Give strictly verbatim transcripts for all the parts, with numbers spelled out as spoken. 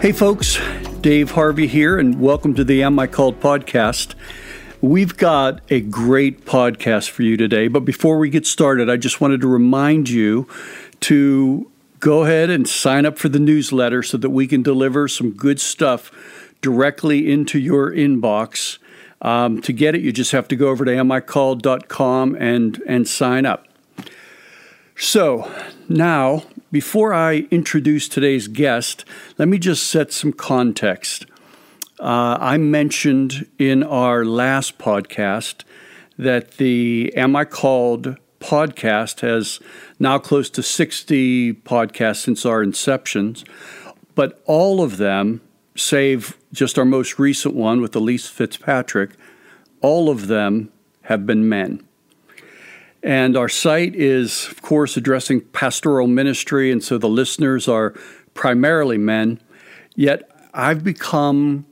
Hey folks, Dave Harvey here, and welcome to the Am I Called podcast. We've got a great podcast for you today, but before we get started, I just wanted to remind you to go ahead and sign up for the newsletter so that we can deliver some good stuff directly into your inbox. Um, to get it, you just have to go over to am I called dot com and, and sign up. So now, before I introduce today's guest, let me just set some context. Uh, I mentioned in our last podcast that the Am I Called podcast has now close to sixty podcasts since our inception, but all of them, save just our most recent one with Elise Fitzpatrick, all of them have been men. And our site is, of course, addressing pastoral ministry, and so the listeners are primarily men. Yet I've become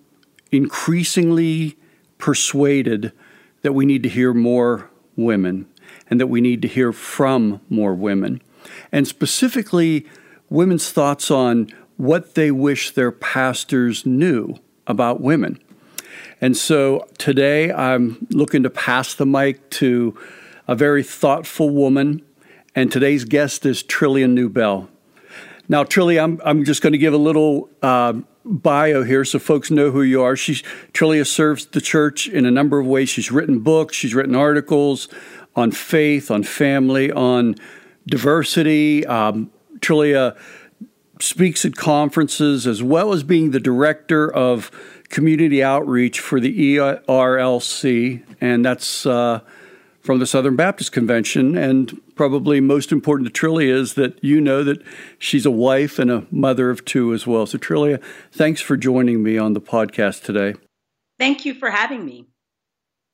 increasingly persuaded that we need to hear more women and that we need to hear from more women, and specifically women's thoughts on what they wish their pastors knew about women. And so today I'm looking to pass the mic to a very thoughtful woman, and today's guest is Trillia Newbell. Now, Trillia, I'm I'm just going to give a little uh, bio here so folks know who you are. She's, Trillia serves the church in a number of ways. She's written books, she's written articles on faith, on family, on diversity. Um, Trillia speaks at conferences, as well as being the director of community outreach for the E R L C, and that's Uh, from the Southern Baptist Convention, and probably most important to Trillia is that you know that she's a wife and a mother of two as well. So Trillia, thanks for joining me on the podcast today. Thank you for having me.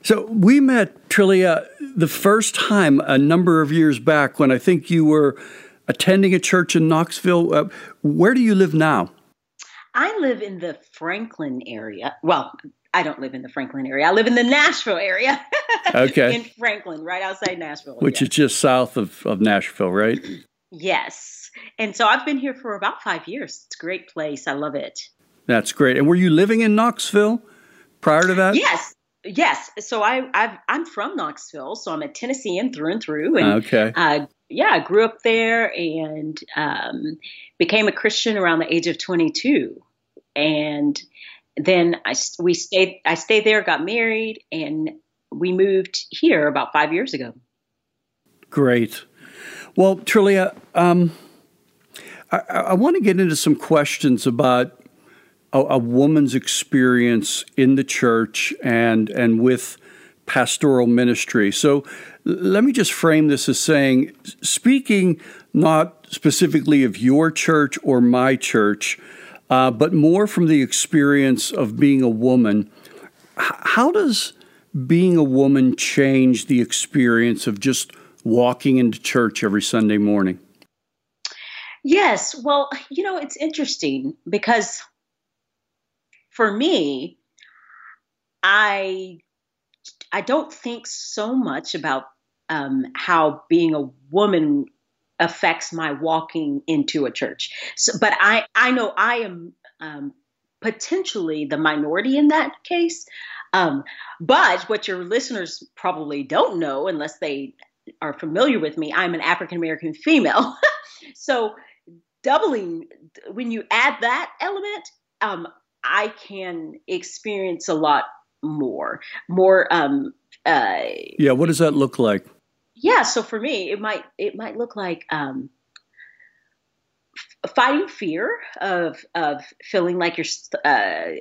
So we met, Trillia, the first time a number of years back when I think you were attending a church in Knoxville. Uh, where do you live now? I live in the Franklin area. Well, I don't live in the Franklin area. I live in the Nashville area. Okay. In Franklin, right outside Nashville. Which yeah. is just south of, of Nashville, right? Yes. And so I've been here for about five years. It's a great place. I love it. That's great. And were you living in Knoxville prior to that? Yes. Yes. So I, I've, I'm from Knoxville, so I'm a Tennessean through and through. And, okay. Uh, yeah, I grew up there and um, became a Christian around the age of twenty-two. And then I we stayed. I stayed there, got married, and we moved here about five years ago. Great. Well, Trillia, um, I, I want to get into some questions about a, a woman's experience in the church and and with pastoral ministry. So let me just frame this as saying, speaking not specifically of your church or my church, Uh, but more from the experience of being a woman, h- how does being a woman change the experience of just walking into church every Sunday morning? Yes. Well, you know, it's interesting because for me, I I don't think so much about um, how being a woman affects my walking into a church. So, but I, I know I am um, potentially the minority in that case. Um, but what your listeners probably don't know, unless they are familiar with me, I'm an African-American female. So doubling, when you add that element, um, I can experience a lot more, more. Um, uh, yeah. What does that look like? Yeah, so for me, it might it might look like um, f- fighting fear of of feeling like you're uh,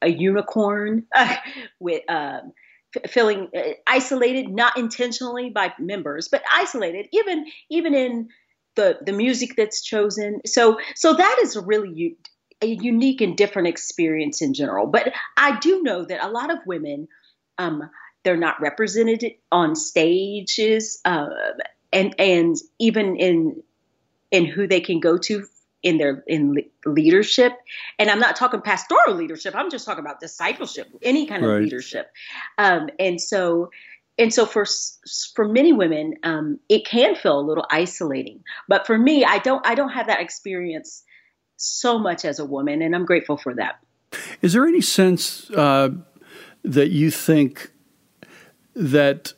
a unicorn, uh, with um, f- feeling isolated, not intentionally by members, but isolated, even even in the the music that's chosen. So so that is really u- a unique and different experience in general. But I do know that a lot of women, Um, they're not represented on stages, uh, and and even in in who they can go to in their in le- leadership. And I'm not talking pastoral leadership. I'm just talking about discipleship, any kind of right. leadership. Um, and so and so for for many women, um, it can feel a little isolating. But for me, I don't I don't have that experience so much as a woman, and I'm grateful for that. Is there any sense uh, that you think that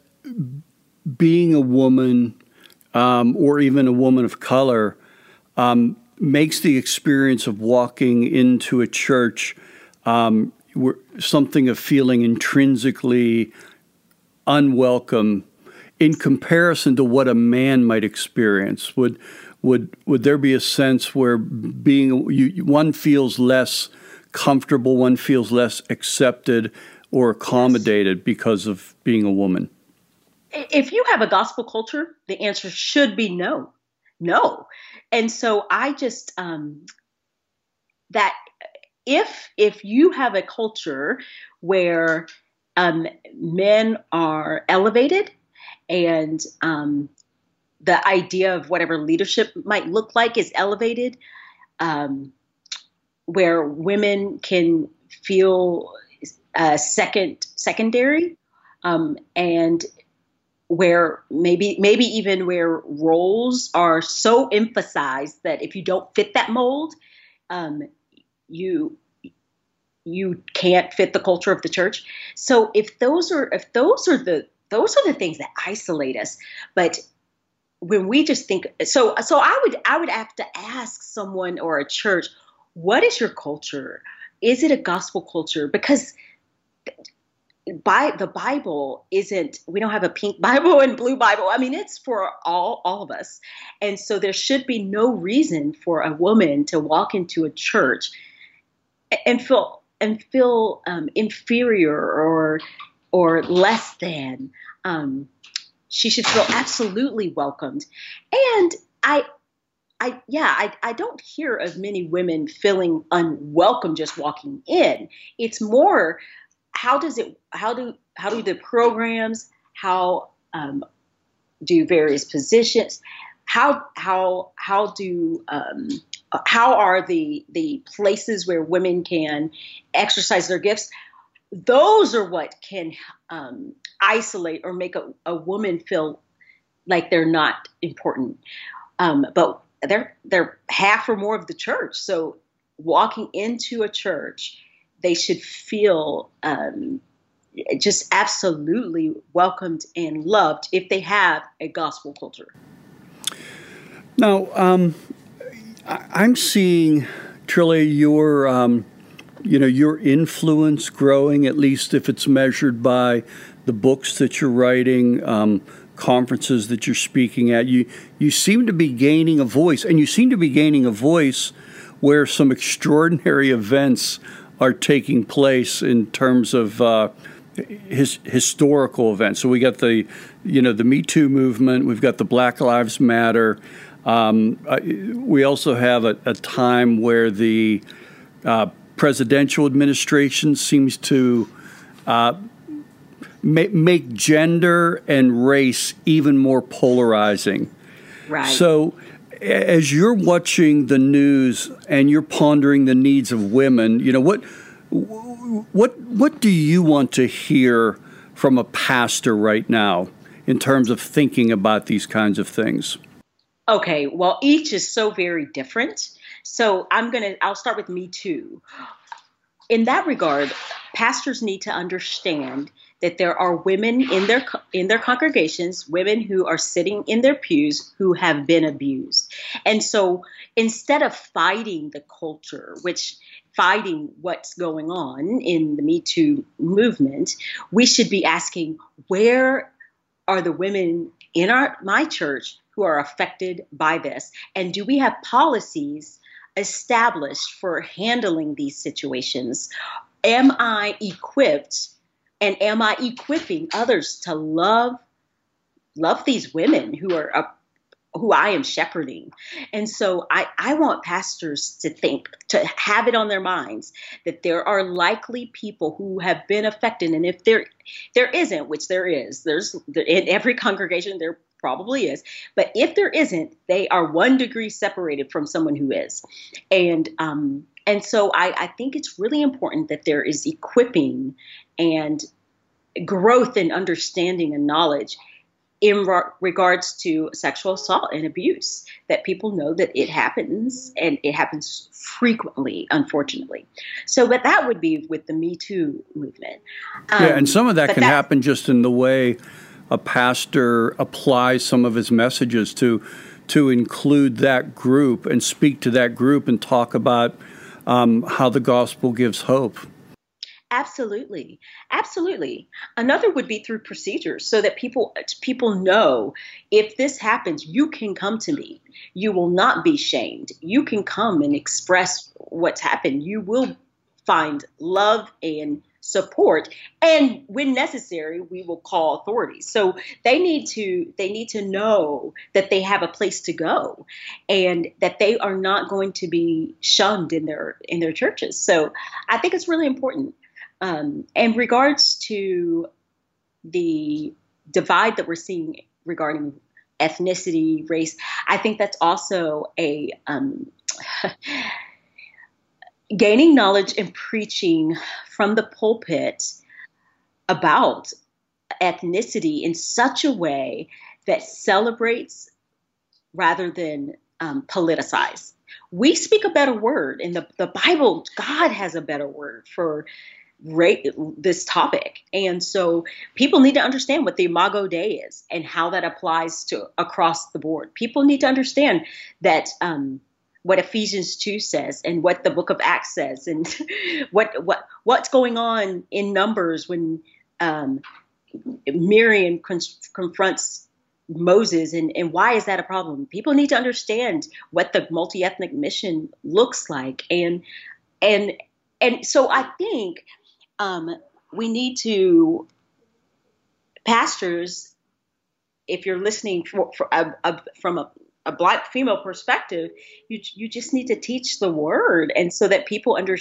being a woman um, or even a woman of color um, makes the experience of walking into a church um, something of feeling intrinsically unwelcome in comparison to what a man might experience? Would would would there be a sense where being you, one feels less comfortable, one feels less accepted or accommodated because of being a woman? If you have a gospel culture, the answer should be no, no. And so I just, um, that if, if you have a culture where um, men are elevated and um, the idea of whatever leadership might look like is elevated, um, where women can feel uh, second, secondary, um, and where maybe maybe even where roles are so emphasized that if you don't fit that mold, um, you you can't fit the culture of the church. So if those are if those are the those are the things that isolate us, but when we just think so so I would I would have to ask someone or a church, what is your culture? Is it a gospel culture? Because by the Bible isn't, we don't have a pink Bible and blue Bible. I mean, it's for all, all of us. And so there should be no reason for a woman to walk into a church and feel, and feel, um, inferior or, or less than, um, she should feel absolutely welcomed. And I, I, yeah, I, I don't hear of many women feeling unwelcome just walking in. It's more, How does it? How do how do the programs? How um, do various positions? How how how do um, how are the the places where women can exercise their gifts? Those are what can um, isolate or make a, a woman feel like they're not important. Um, but they're they're half or more of the church. So walking into a church, they should feel um, just absolutely welcomed and loved if they have a gospel culture. Now, um, I'm seeing, Trillia, your um, you know your influence growing, at least if it's measured by the books that you're writing, um, conferences that you're speaking at. You you seem to be gaining a voice, and you seem to be gaining a voice where some extraordinary events are taking place in terms of uh, his, historical events. So we got the, you know, the Me Too movement. We've got the Black Lives Matter. Um, uh, we also have a, a time where the uh, presidential administration seems to uh, ma- make gender and race even more polarizing. Right. So, as you're watching the news and you're pondering the needs of women, you know, what what what do you want to hear from a pastor right now in terms of thinking about these kinds of things? Okay, well, each is so very different. So I'm gonna I'll start with Me Too. In that regard, pastors need to understand that there are women in their in their congregations, women who are sitting in their pews who have been abused. And so instead of fighting the culture, which fighting what's going on in the Me Too movement, we should be asking, where are the women in our my church who are affected by this? And do we have policies established for handling these situations? Am I equipped? And am I equipping others to love, love these women who are, uh, who I am shepherding? And so I, I want pastors to think, to have it on their minds that there are likely people who have been affected. And if there, there isn't, which there is, there's in every congregation, there probably is, but if there isn't, they are one degree separated from someone who is. And, um, and so I, I think it's really important that there is equipping and growth and understanding and knowledge in re- regards to sexual assault and abuse, that people know that it happens, and it happens frequently, unfortunately. So, but that would be with the Me Too movement. Um, yeah, and some of that can that, happen just in the way a pastor applies some of his messages to to include that group and speak to that group and talk about um, how the gospel gives hope. Absolutely. Absolutely. Another would be through procedures, so that people people know, if this happens, you can come to me. You will not be shamed. You can come and express what's happened. You will find love and support. And when necessary, we will call authorities. So they need to they need to know that they have a place to go, and that they are not going to be shunned in their in their churches. So I think it's really important. Um, in regards to the divide that we're seeing regarding ethnicity, race, I think that's also a um, gaining knowledge and preaching from the pulpit about ethnicity in such a way that celebrates rather than um, politicize. We speak a better word, and the, the Bible, God has a better word for Right, this topic. And so people need to understand what the Imago Dei is and how that applies to across the board. People need to understand that um, what Ephesians two says, and what the book of Acts says, and what what what's going on in Numbers when um, Miriam con- confronts Moses, and, and why is that a problem? People need to understand what the multi-ethnic mission looks like. And, and, and so I think Um, we need to, pastors, if you're listening for, for a, a, from a, a black female perspective, you you just need to teach the word, and so that people under,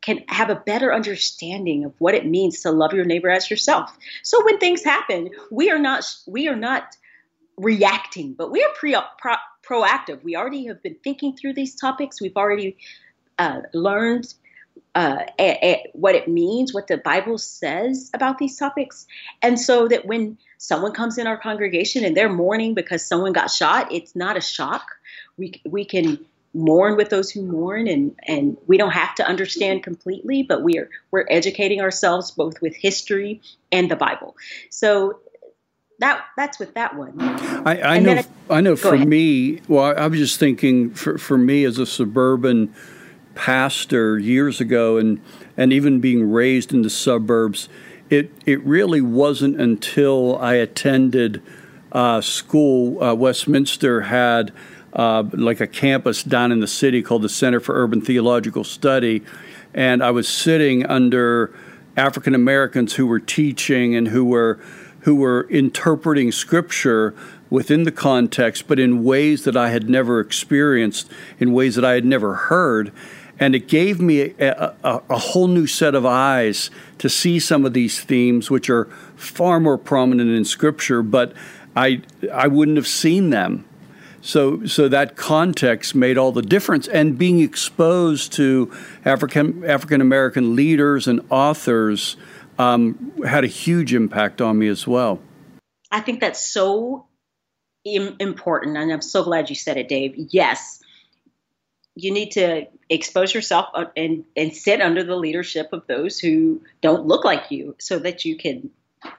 can have a better understanding of what it means to love your neighbor as yourself. So when things happen, we are not we are not reacting, but we are pre, pro, proactive. We already have been thinking through these topics. We've already uh, learned Uh, at, at what it means, what the Bible says about these topics. And so that when someone comes in our congregation and they're mourning because someone got shot, it's not a shock. We we can mourn with those who mourn, and, and we don't have to understand completely, but we're we're educating ourselves both with history and the Bible. So that that's with that one. I, I know I, I know for ahead. me, well, I was just thinking for, for me as a suburban pastor years ago, and and even being raised in the suburbs, it it really wasn't until I attended uh, school. Uh, Westminster had uh, like a campus down in the city called the Center for Urban Theological Study, and I was sitting under African Americans who were teaching and who were who were interpreting Scripture within the context, but in ways that I had never experienced, in ways that I had never heard. And it gave me a, a, a whole new set of eyes to see some of these themes, which are far more prominent in Scripture, but I I wouldn't have seen them. So so that context made all the difference. And being exposed to African African American leaders and authors um, had a huge impact on me as well. I think that's so important, and I'm so glad you said it, Dave. Yes. You need to expose yourself and, and sit under the leadership of those who don't look like you, so that you can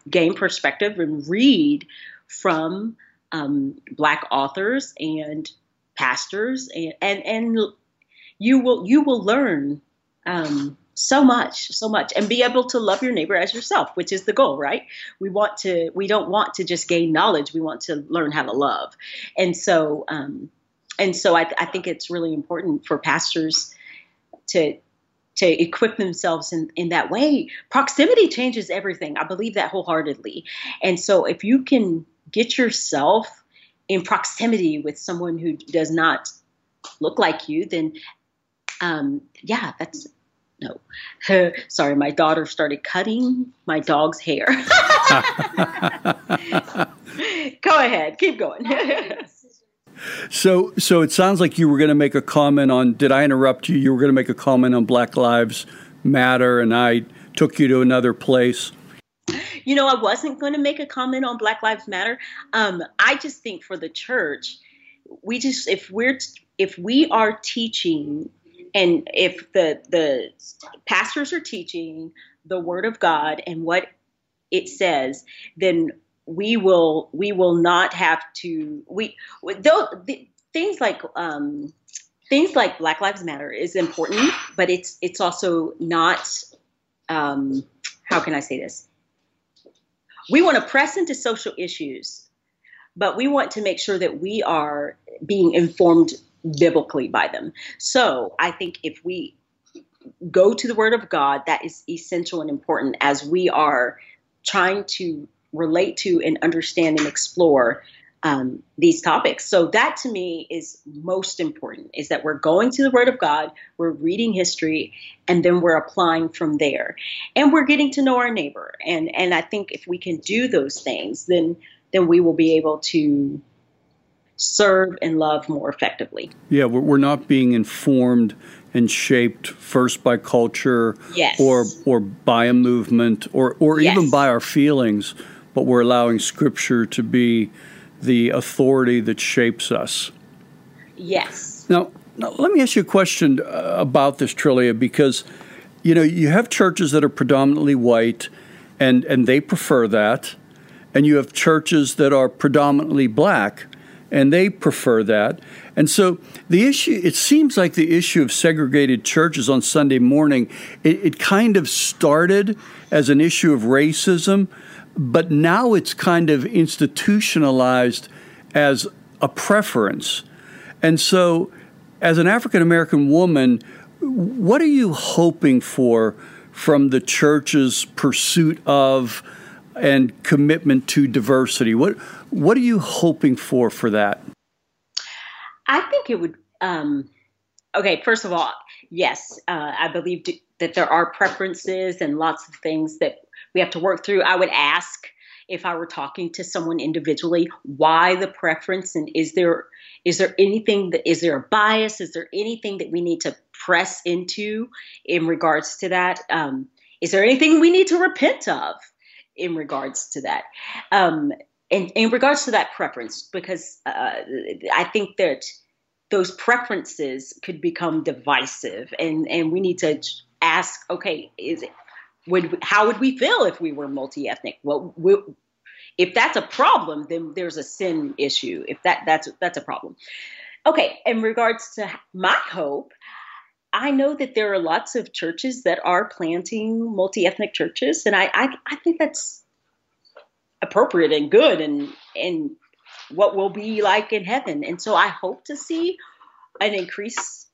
gain perspective and read from um, Black authors and pastors, and, and, and you will you will learn um, so much, so much, and be able to love your neighbor as yourself, which is the goal, right? We want to we don't want to just gain knowledge. We want to learn how to love, and so. Um, And so I, th- I think it's really important for pastors to to equip themselves in, in that way. Proximity changes everything. I believe that wholeheartedly. And so if you can get yourself in proximity with someone who does not look like you, then, um, yeah, that's no. Sorry, my daughter started cutting my dog's hair. Go ahead. Keep going. So so it sounds like you were going to make a comment on, did I interrupt you? You were going to make a comment on Black Lives Matter, and I took you to another place. You know, I wasn't going to make a comment on Black Lives Matter. Um, I just think for the church, we just if we're if we are teaching, and if the the pastors are teaching the Word of God and what it says, then we will we will not have to we though the, things like um, things like Black Lives Matter is important, but it's it's also not. Um, how can I say this? We want to press into social issues, but we want to make sure that we are being informed biblically by them. So I think if we go to the Word of God, that is essential and important as we are trying to relate to and understand and explore um, these topics. So that to me is most important, is that we're going to the Word of God, we're reading history, and then we're applying from there. And we're getting to know our neighbor. And and I think if we can do those things, then then we will be able to serve and love more effectively. Yeah, we're not being informed and shaped first by culture, yes, or or by a movement, or, or yes, even by our feelings, but we're allowing Scripture to be the authority that shapes us. Yes. Now, now let me ask you a question about this, Trillia, because, you know, you have churches that are predominantly white, and, and they prefer that, and you have churches that are predominantly black, and they prefer that. And so the issue, it seems like the issue of segregated churches on Sunday morning, it, it kind of started as an issue of racism, but now it's kind of institutionalized as a preference. And so as an African-American woman, what are you hoping for from the church's pursuit of and commitment to diversity? What what are you hoping for for that? I think it would, um, okay, first of all, yes, uh, I believe d- that there are preferences and lots of things that we have to work through. I would ask, if I were talking to someone individually, why the preference, and is there is there anything that, is there a bias? Is there anything that we need to press into in regards to that? Um, is there anything we need to repent of in regards to that? Um, and in regards to that preference, because uh, I think that those preferences could become divisive, and, and we need to ask, okay, is it, would how would we feel if we were multi-ethnic? Well, we, if that's a problem, then there's a sin issue. If that that's that's a problem. Okay, in regards to my hope, I know that there are lots of churches that are planting multi-ethnic churches, and I, I, I think that's appropriate and good, and and what will be like in heaven. And so I hope to see an increase,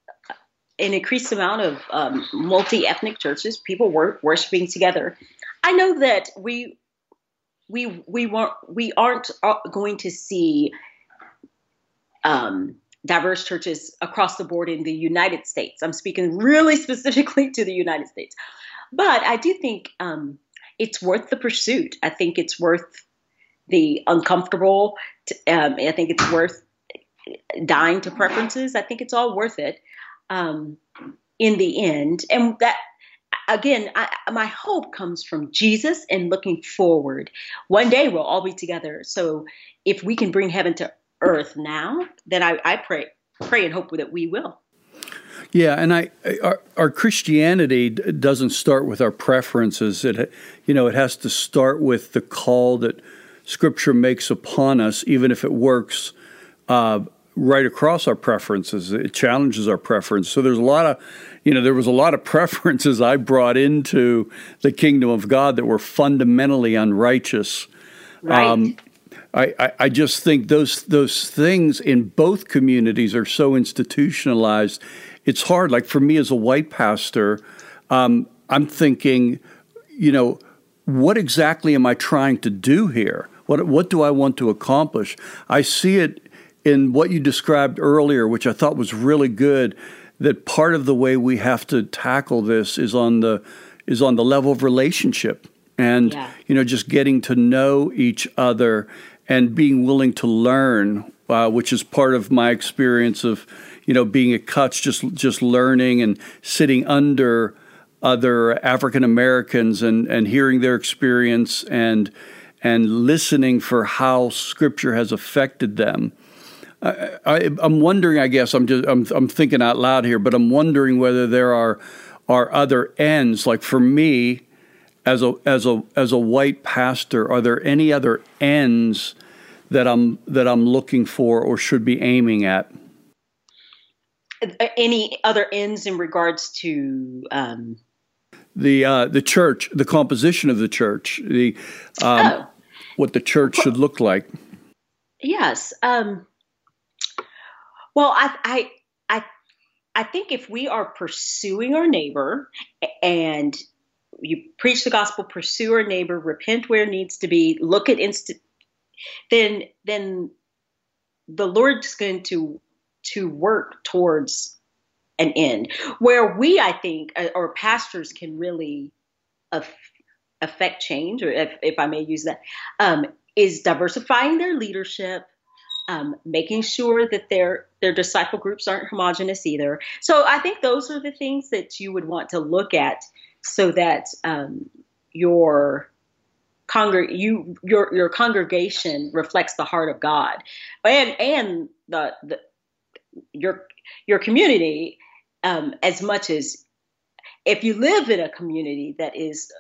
an increased amount of um, multi-ethnic churches, people wor- worshiping together. I know that we we we weren't we aren't going to see Um, diverse churches across the board in the United States. I'm speaking really specifically to the United States. But I do think um, it's worth the pursuit. I think it's worth the uncomfortable. To, um, I think it's worth dying to preferences. I think it's all worth it um, in the end. And that, again, I, my hope comes from Jesus and looking forward. One day we'll all be together. So if we can bring heaven to earth now, then I, I pray pray and hope that we will. Yeah, and I our, our Christianity doesn't start with our preferences. It you know it has to start with the call that Scripture makes upon us, even if it works uh, right across our preferences. It challenges our preference. So there's a lot of you know there was a lot of preferences I brought into the kingdom of God that were fundamentally unrighteous. Right. Um, I, I just think those those things in both communities are so institutionalized. It's hard. Like for me as a white pastor, um, I'm thinking, you know, what exactly am I trying to do here? What what do I want to accomplish? I see it in what you described earlier, which I thought was really good, that part of the way we have to tackle this is on the is on the level of relationship and, yeah, you know, just getting to know each other and being willing to learn, uh, which is part of my experience of, you know, being at Cuts, just just learning and sitting under other African Americans and, and hearing their experience and and listening for how Scripture has affected them. I, I, I'm wondering, I guess, I'm just I'm I'm thinking out loud here, but I'm wondering whether there are are other ends. Like for me, as a as a as a white pastor, are there any other ends that I'm that I'm looking for or should be aiming at? Any other ends in regards to um... the uh, the church, the composition of the church, the um, oh. what the church should look like? Yes. Um, well, I, I I I think if we are pursuing our neighbor, and you preach the gospel, pursue our neighbor, repent where it needs to be, look at inst- then then the Lord's going to. to work towards an end where we, I think, or pastors can really af- affect change, or if, if I may use that, um, is diversifying their leadership, um, making sure that their, their disciple groups aren't homogenous either. So I think those are the things that you would want to look at so that, um, your Congre- you, your, your congregation reflects the heart of God and, and the, the, your your community, um, as much as if you live in a community that is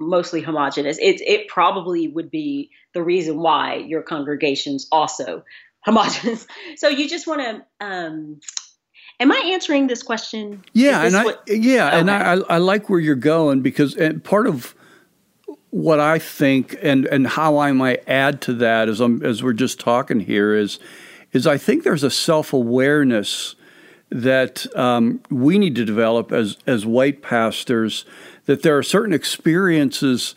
mostly homogenous, it, it probably would be the reason why your congregation's also homogenous. So you just want to, um, am I answering this question? Yeah, this and, what, I, yeah okay. and I yeah, and I like where you're going, because and part of what I think and, and how I might add to that as I'm, as we're just talking here is, is I think there's a self-awareness that um, we need to develop as as white pastors, that there are certain experiences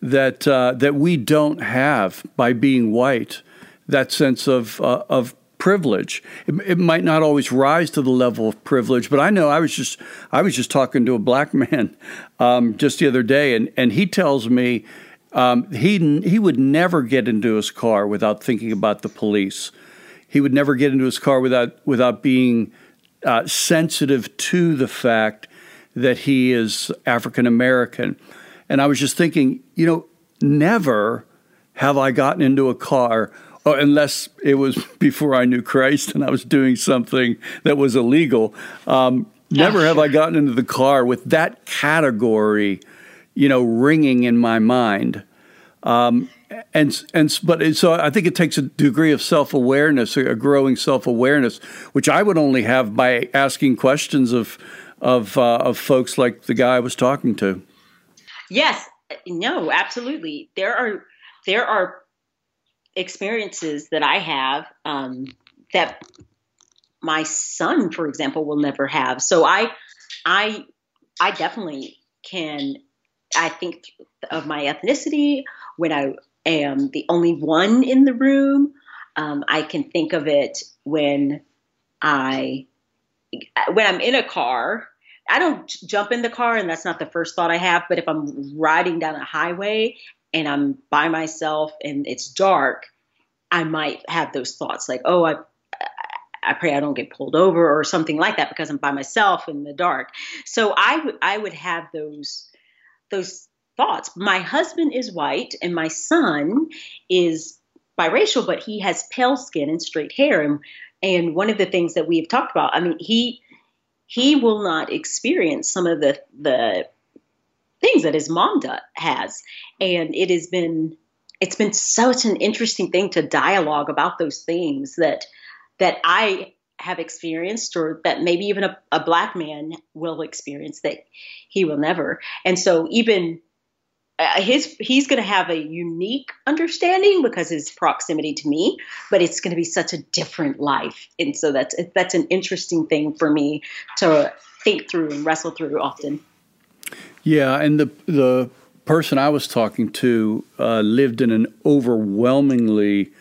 that uh, that we don't have by being white, that sense of uh, of privilege. It, it might not always rise to the level of privilege, but I know I was just I was just talking to a black man um, just the other day, and, and he tells me um, he he would never get into his car without thinking about the police. He would never get into his car without without being uh, sensitive to the fact that he is African American. And I was just thinking, you know, never have I gotten into a car, or unless it was before I knew Christ and I was doing something that was illegal. Um, never have I gotten into the car with that category, you know, ringing in my mind. Um, and and but so I think it takes a degree of self-awareness, a growing self-awareness, which I would only have by asking questions of of uh, of folks like the guy I was talking to. Yes, no, absolutely. There are there are experiences that I have um, that my son, for example, will never have. So I I I definitely can. I think of my ethnicity when I am the only one in the room. Um, I can think of it when I when I'm in a car. I don't jump in the car, and that's not the first thought I have. But if I'm riding down a highway and I'm by myself and it's dark, I might have those thoughts like, "Oh, I I pray I don't get pulled over," or something like that, because I'm by myself in the dark. So I would I would have those. Those thoughts. My husband is white and my son is biracial, but he has pale skin and straight hair. And, and one of the things that we've talked about, I mean, he, he will not experience some of the, the things that his mom does, has. And it has been, it's been such an interesting thing to dialogue about those things that, that I have experienced, or that maybe even a, a black man will experience that he will never. And so even uh, his, he's going to have a unique understanding because his proximity to me, but it's going to be such a different life. And so that's, that's an interesting thing for me to think through and wrestle through often. Yeah. And the, the person I was talking to uh, lived in an overwhelmingly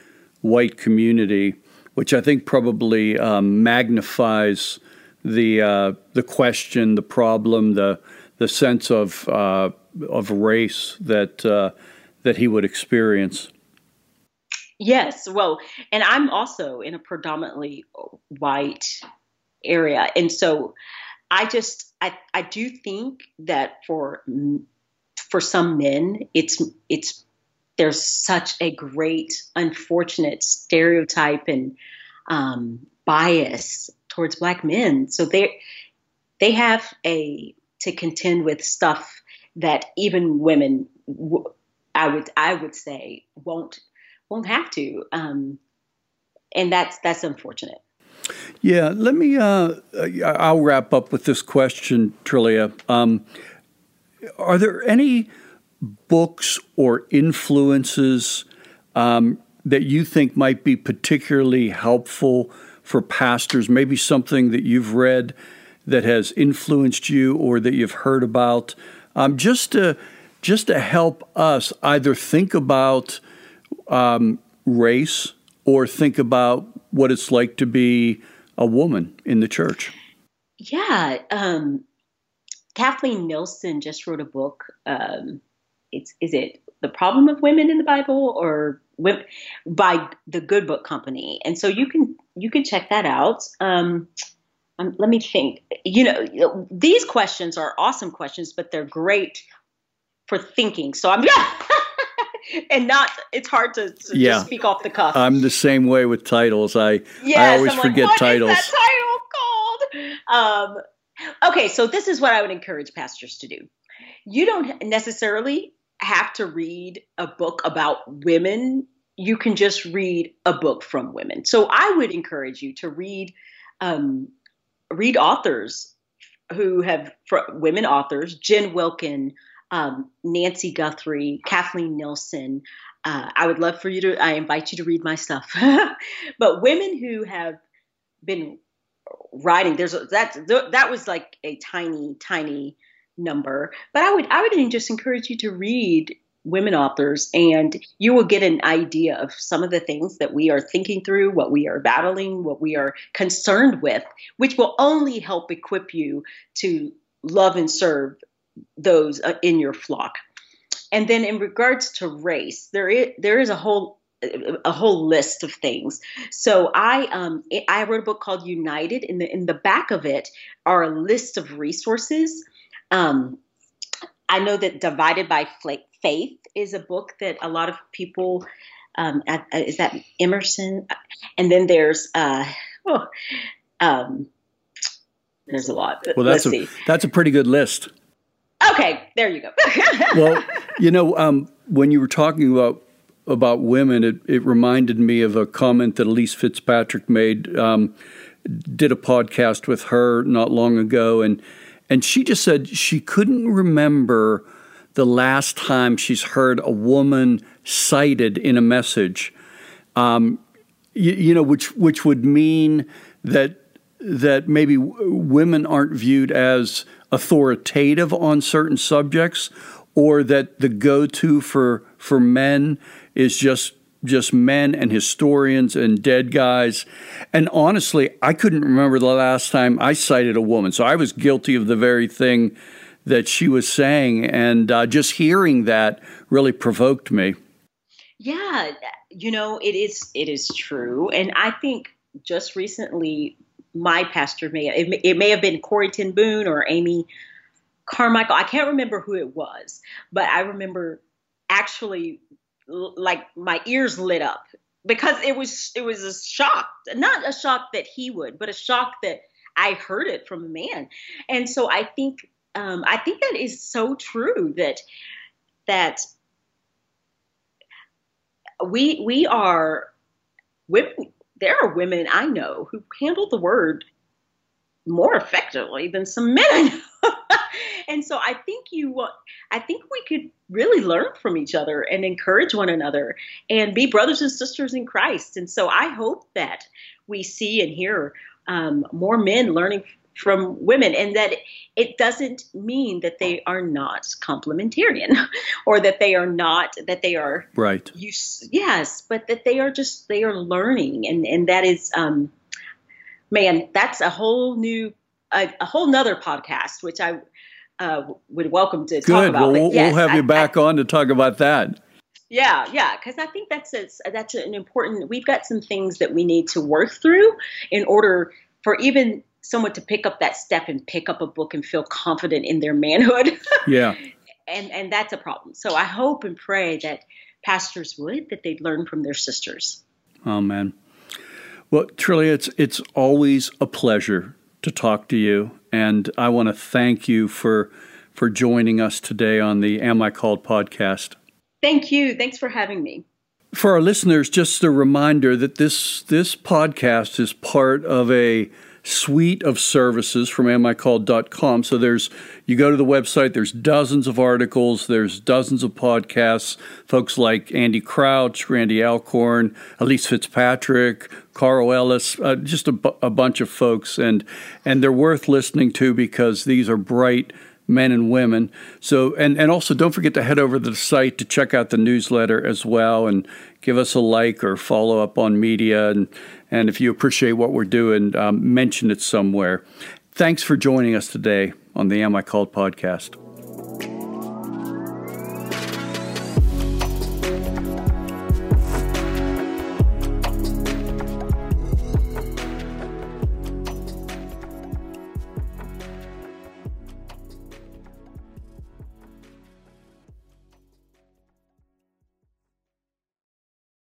white community, which I think probably um, magnifies the uh, the question, the problem, the the sense of uh, of race that uh, that he would experience. Yes, well, and I'm also in a predominantly white area, and so I just I, I do think that for for some men, it's it's there's such a great, unfortunate stereotype and um, bias towards Black men. So they they have a to contend with stuff that even women, w- I would I would say, won't won't have to, um, and that's that's unfortunate. Yeah, let me. Uh, I'll wrap up with this question, Trillia. Um, are there any books or influences um, that you think might be particularly helpful for pastors? Maybe something that you've read that has influenced you, or that you've heard about, um, just to just to help us either think about um, race or think about what it's like to be a woman in the church. Yeah. Um, Kathleen Nielsen just wrote a book. Um, it's, is it The Problem of Women in the Bible, or by the Good Book Company? And so you can, you can check that out. Um, um, let me think, you know, these questions are awesome questions, but they're great for thinking. So I'm And not, it's hard to, to yeah. just speak off the cuff. I'm the same way with titles. I, yes, I always I'm like, forget what titles. What is that title called? Um, okay, so this is what I would encourage pastors to do. You don't necessarily have to read a book about women. You can just read a book from women. So I would encourage you to read, um, read authors who have, women authors, Jen Wilkin, Um, Nancy Guthrie, Kathleen Nielsen. Uh, I would love for you to, I invite you to read my stuff. But women who have been writing, there's a, that's, that was like a tiny, tiny number. But I would, I would just encourage you to read women authors, and you will get an idea of some of the things that we are thinking through, what we are battling, what we are concerned with, which will only help equip you to love and serve those in your flock. And then in regards to race, there is, there is a whole a whole list of things. So I um I wrote a book called United. In the in the back of it are a list of resources. Um, I know that Divided by Faith is a book that a lot of people um is that Emerson, and then there's uh oh, um there's a lot. Well, that's Let's a see. that's a pretty good list. Okay, there you go. Well, you know, um, when you were talking about about women, it, it reminded me of a comment that Elise Fitzpatrick made. Um, did a podcast with her not long ago, and and she just said she couldn't remember the last time she's heard a woman cited in a message. Um, you, you know, which which would mean that that maybe women aren't viewed as authoritative on certain subjects, or that the go-to for for men is just just men and historians and dead guys. And honestly, I couldn't remember the last time I cited a woman, so I was guilty of the very thing that she was saying, and uh, just hearing that really provoked me. Yeah, you know, it is it is true, and I think just recently, my pastor may it, may it may have been Corrie Ten Boom or Amy Carmichael. I can't remember who it was, but I remember actually like my ears lit up because it was it was a shock, not a shock that he would, but a shock that I heard it from a man. And so I think um, I think that is so true that that we we are women. There are women I know who handle the word more effectively than some men I know. And so I think you, I think we could really learn from each other and encourage one another and be brothers and sisters in Christ. And so I hope that we see and hear um, more men learning from women, and that it doesn't mean that they are not complementarian or that they are not, that they are right. Use, yes. But that they are just, they are learning. And, and that is, um, man, that's a whole new, uh, a whole nother podcast, which I uh, would welcome to Good. talk about. Well, we'll, yes, we'll have I, you back I, on to talk about that. Yeah. Yeah. Cause I think that's, a, that's an important, we've got some things that we need to work through in order for even someone to pick up that step and pick up a book and feel confident in their manhood. Yeah. And and that's a problem. So I hope and pray that pastors would, that they'd learn from their sisters. Amen. Well, Trillia, it's it's always a pleasure to talk to you. And I want to thank you for for joining us today on the Am I Called podcast. Thank you. Thanks for having me. For our listeners, just a reminder that this this podcast is part of a suite of services from am I called dot com. So there's, you go to the website, there's dozens of articles, there's dozens of podcasts, folks like Andy Crouch, Randy Alcorn, Elise Fitzpatrick, Carl Ellis, uh, just a, bu- a bunch of folks. And, and they're worth listening to because these are bright men and women. So, and, and also don't forget to head over to the site to check out the newsletter as well and give us a like or follow up on media. And, and if you appreciate what we're doing, um, mention it somewhere. Thanks for joining us today on the Am I Called podcast.